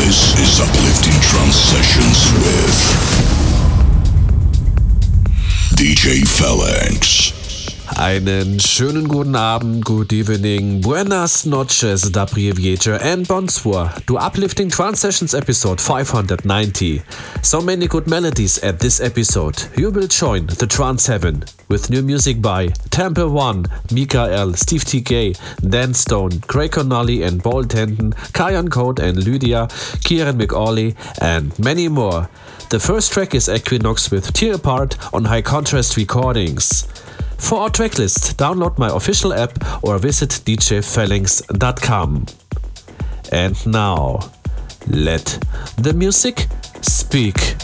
This is Uplifting Trance Sessions with DJ Phalanx. Einen schönen guten Abend, good evening, buenas noches, da priviege and bonsoir to Uplifting Trance Sessions episode 590. So many good melodies at this episode. You will join the Trance Heaven with new music by Temple One, Miikka L, Steve Dekay, Dan Stone, Craig Connelly and Paul Denton, Kayan Code and Lydia, Ciaran McAuley and many more. The first track is Equinox with Tear Apart on High Contrast Recordings. For our tracklist, download my official app or visit djphalanx.com. And now, let the music speak.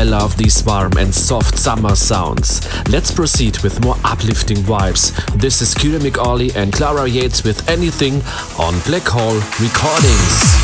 I love these warm and soft summer sounds. Let's proceed with more uplifting vibes. This is Ciaran McAuley and Clara Yates with Anything on Black Hole Recordings.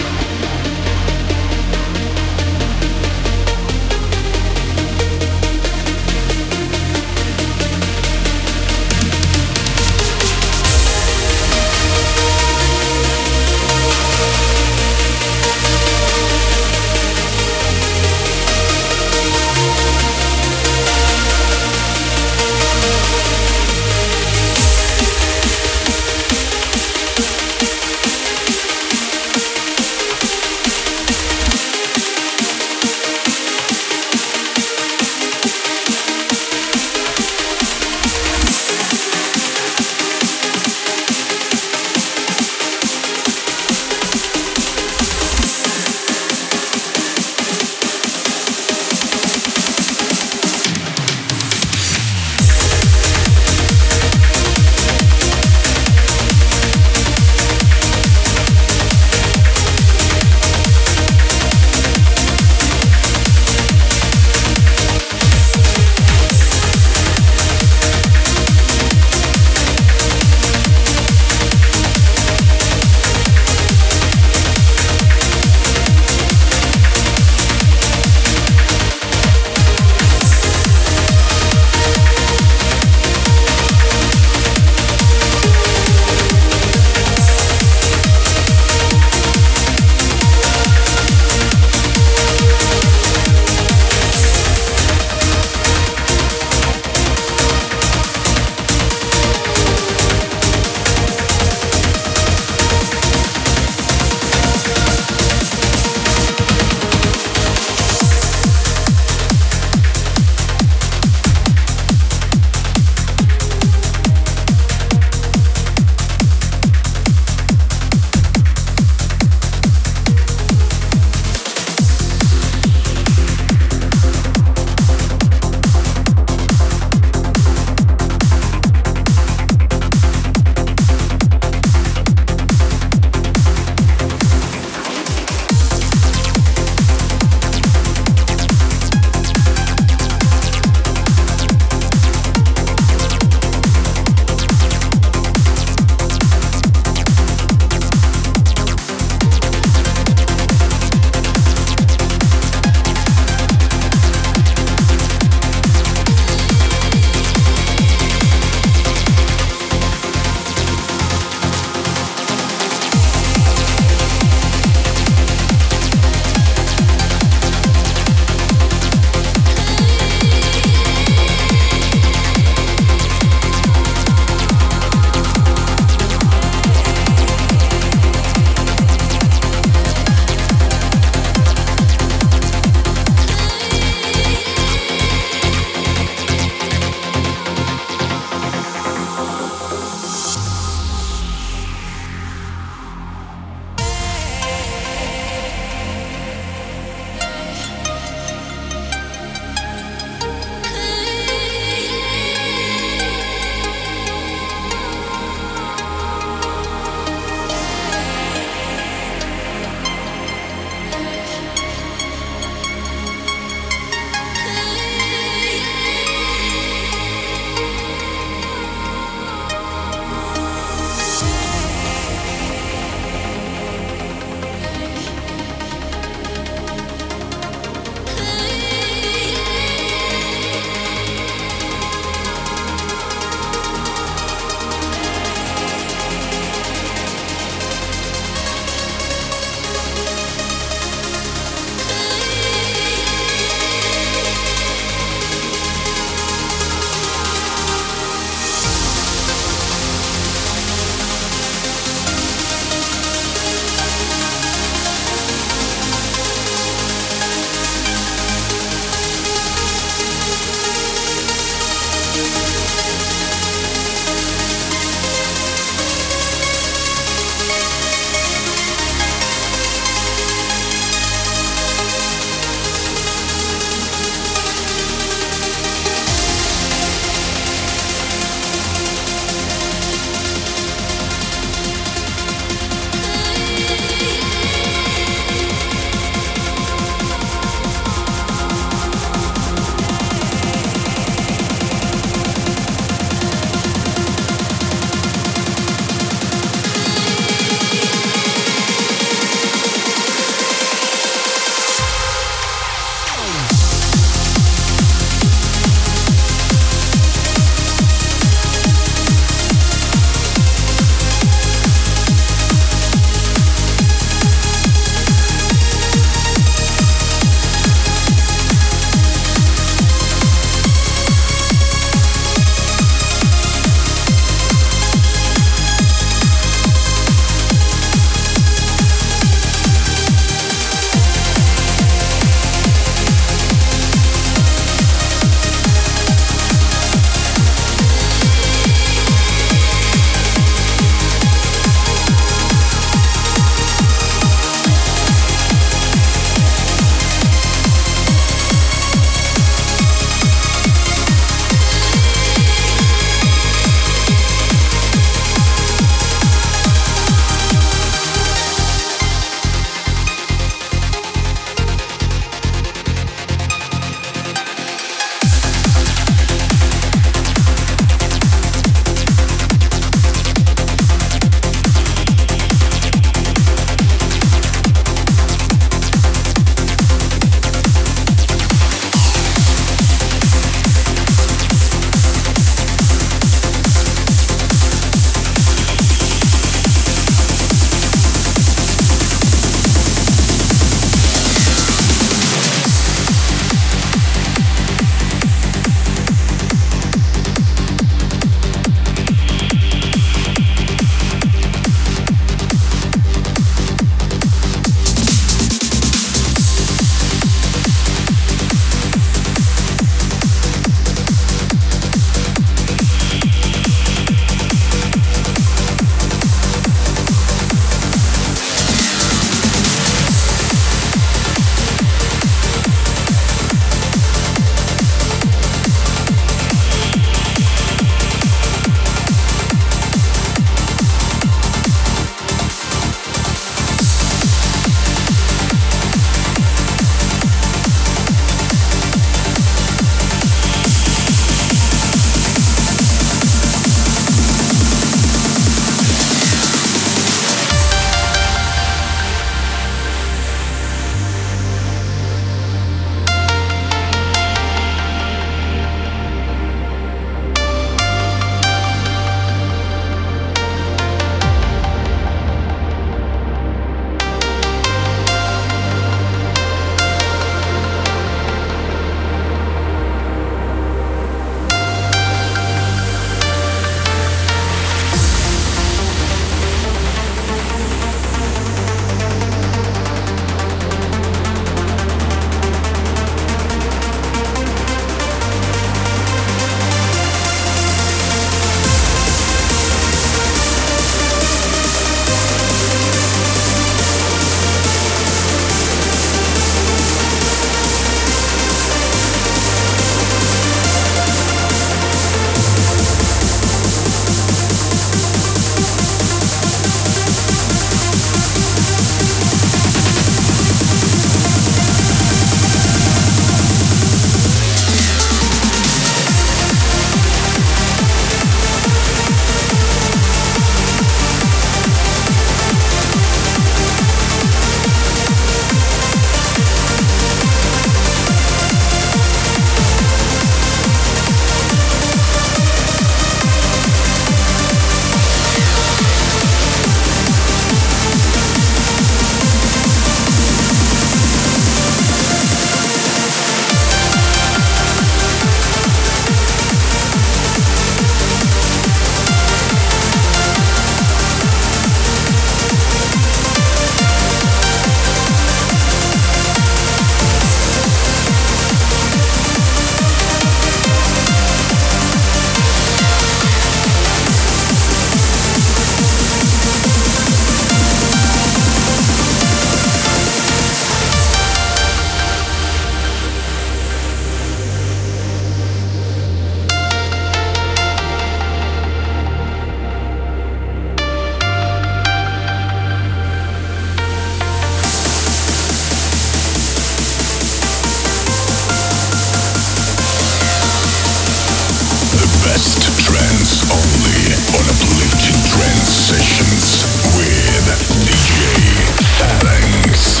Trance Sessions with DJ Phalanx.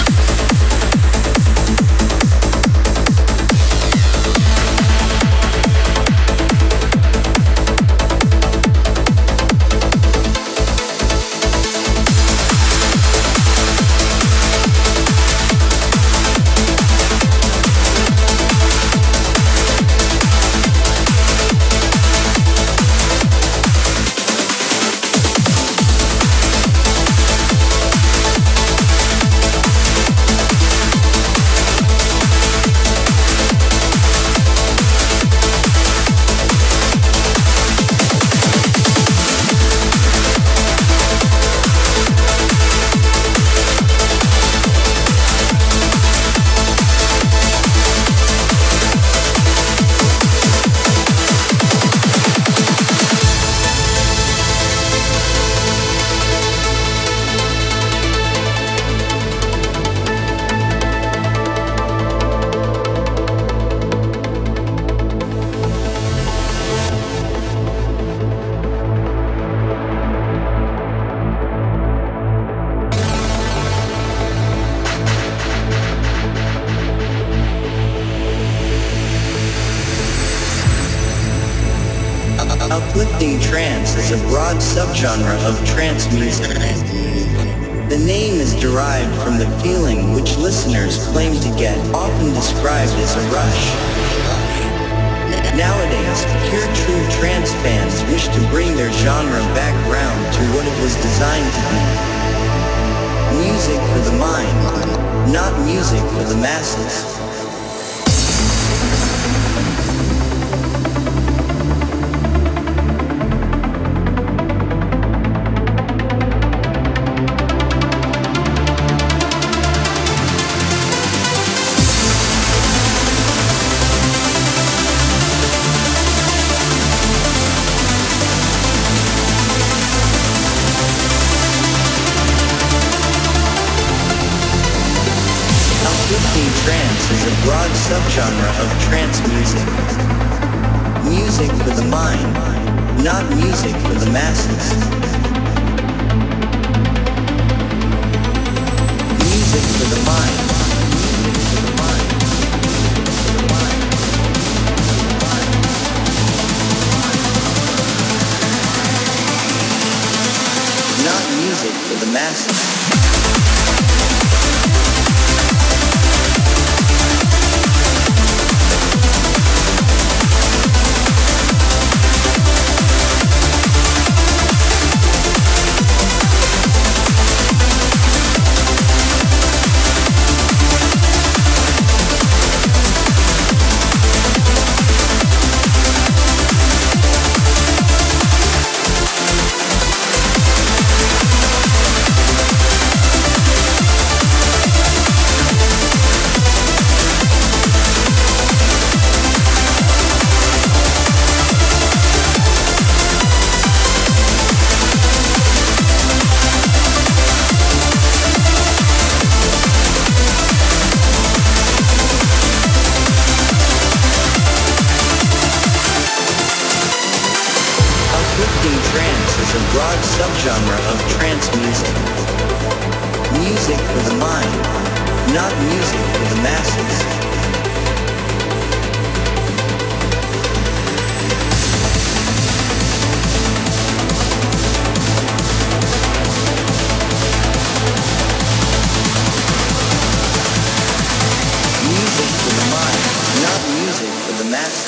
Uplifting trance is a broad subgenre of trance music. The name is derived from the feeling which listeners claim to get, often described as a rush. Nowadays, pure true trance fans wish to bring their genre back round to what it was designed to be. Music for the mind, not music for the masses. Subgenre of trance music. Music for the mind, not music for the masses. Music for the mind. Not music for the masses.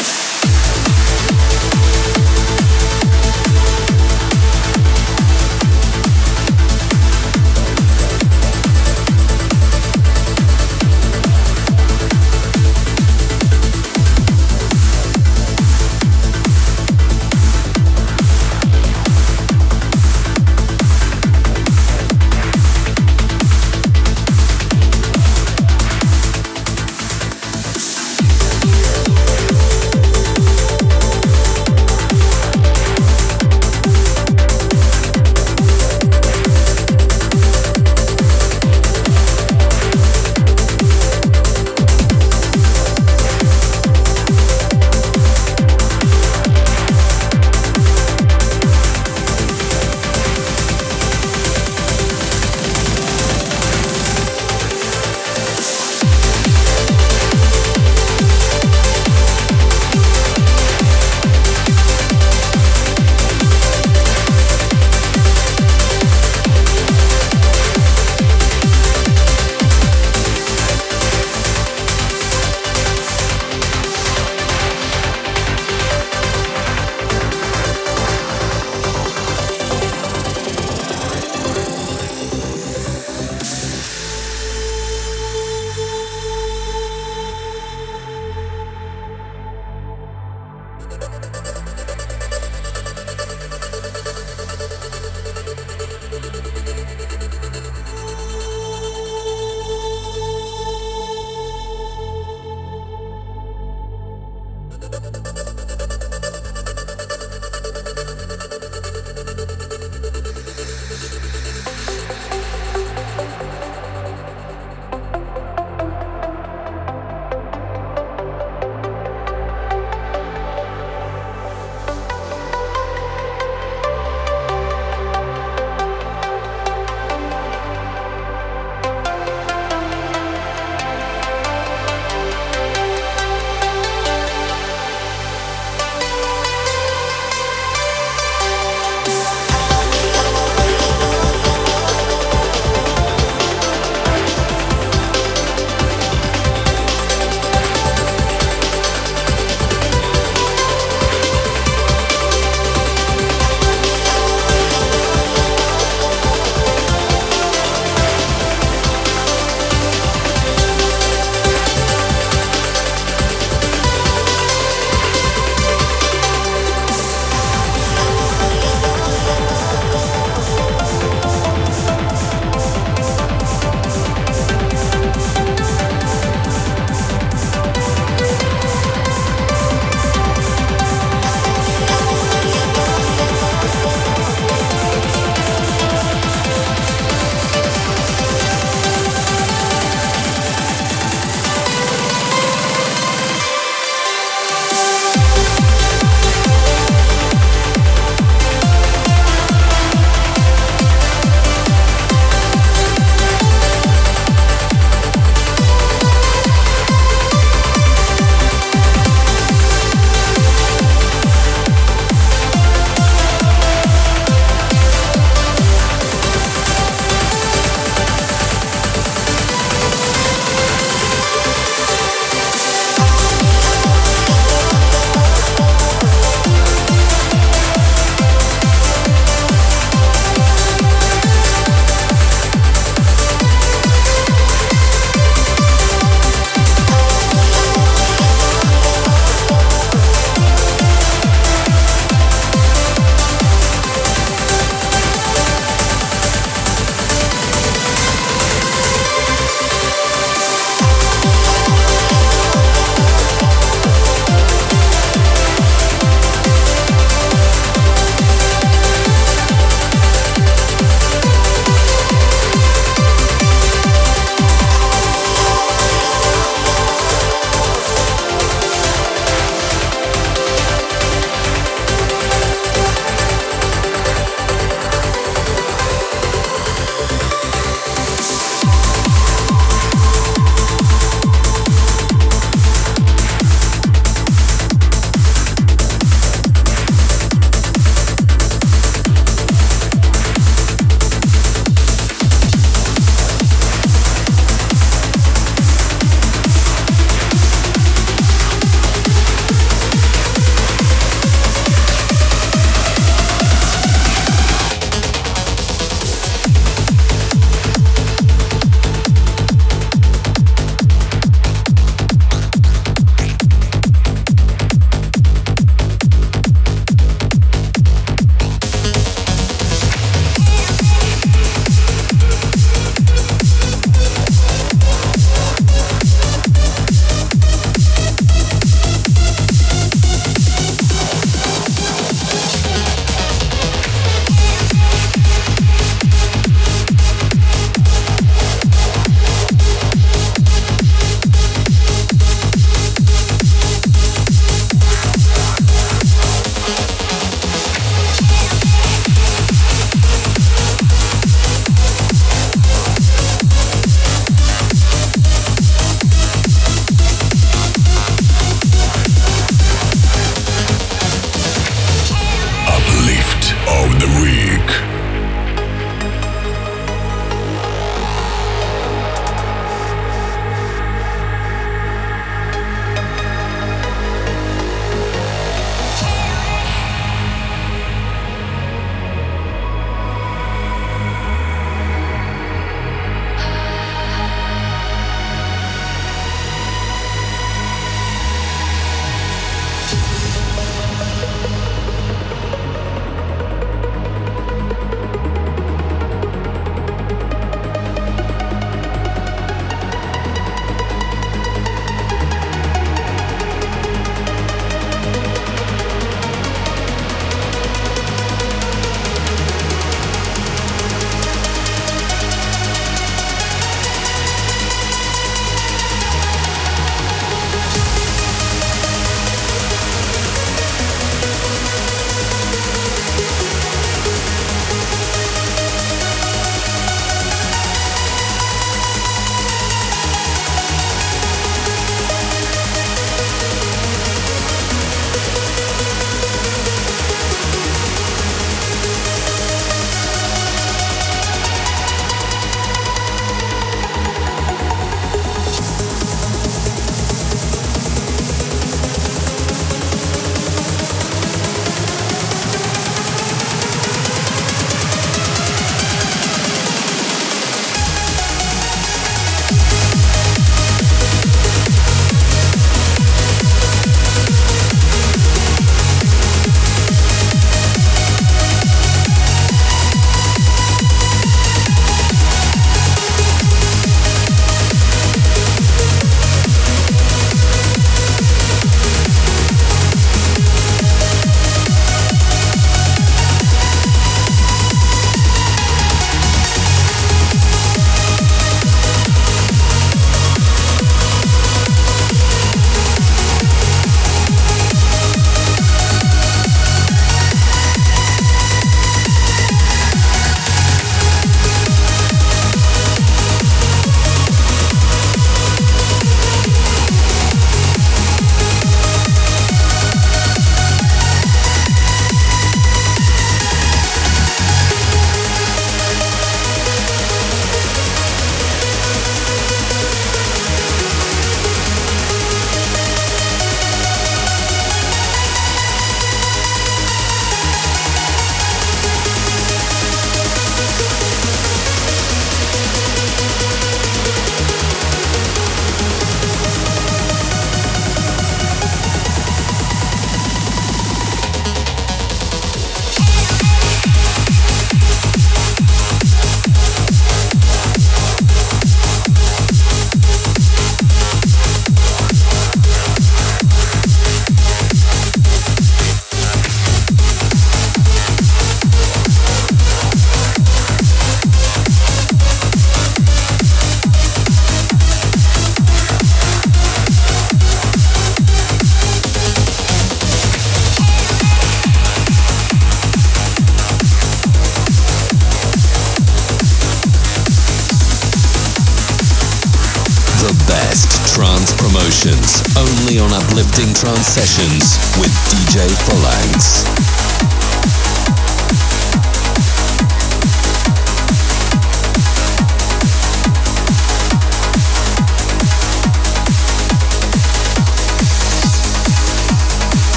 Trance Promotions, only on Uplifting Trance Sessions with DJ Phalanx.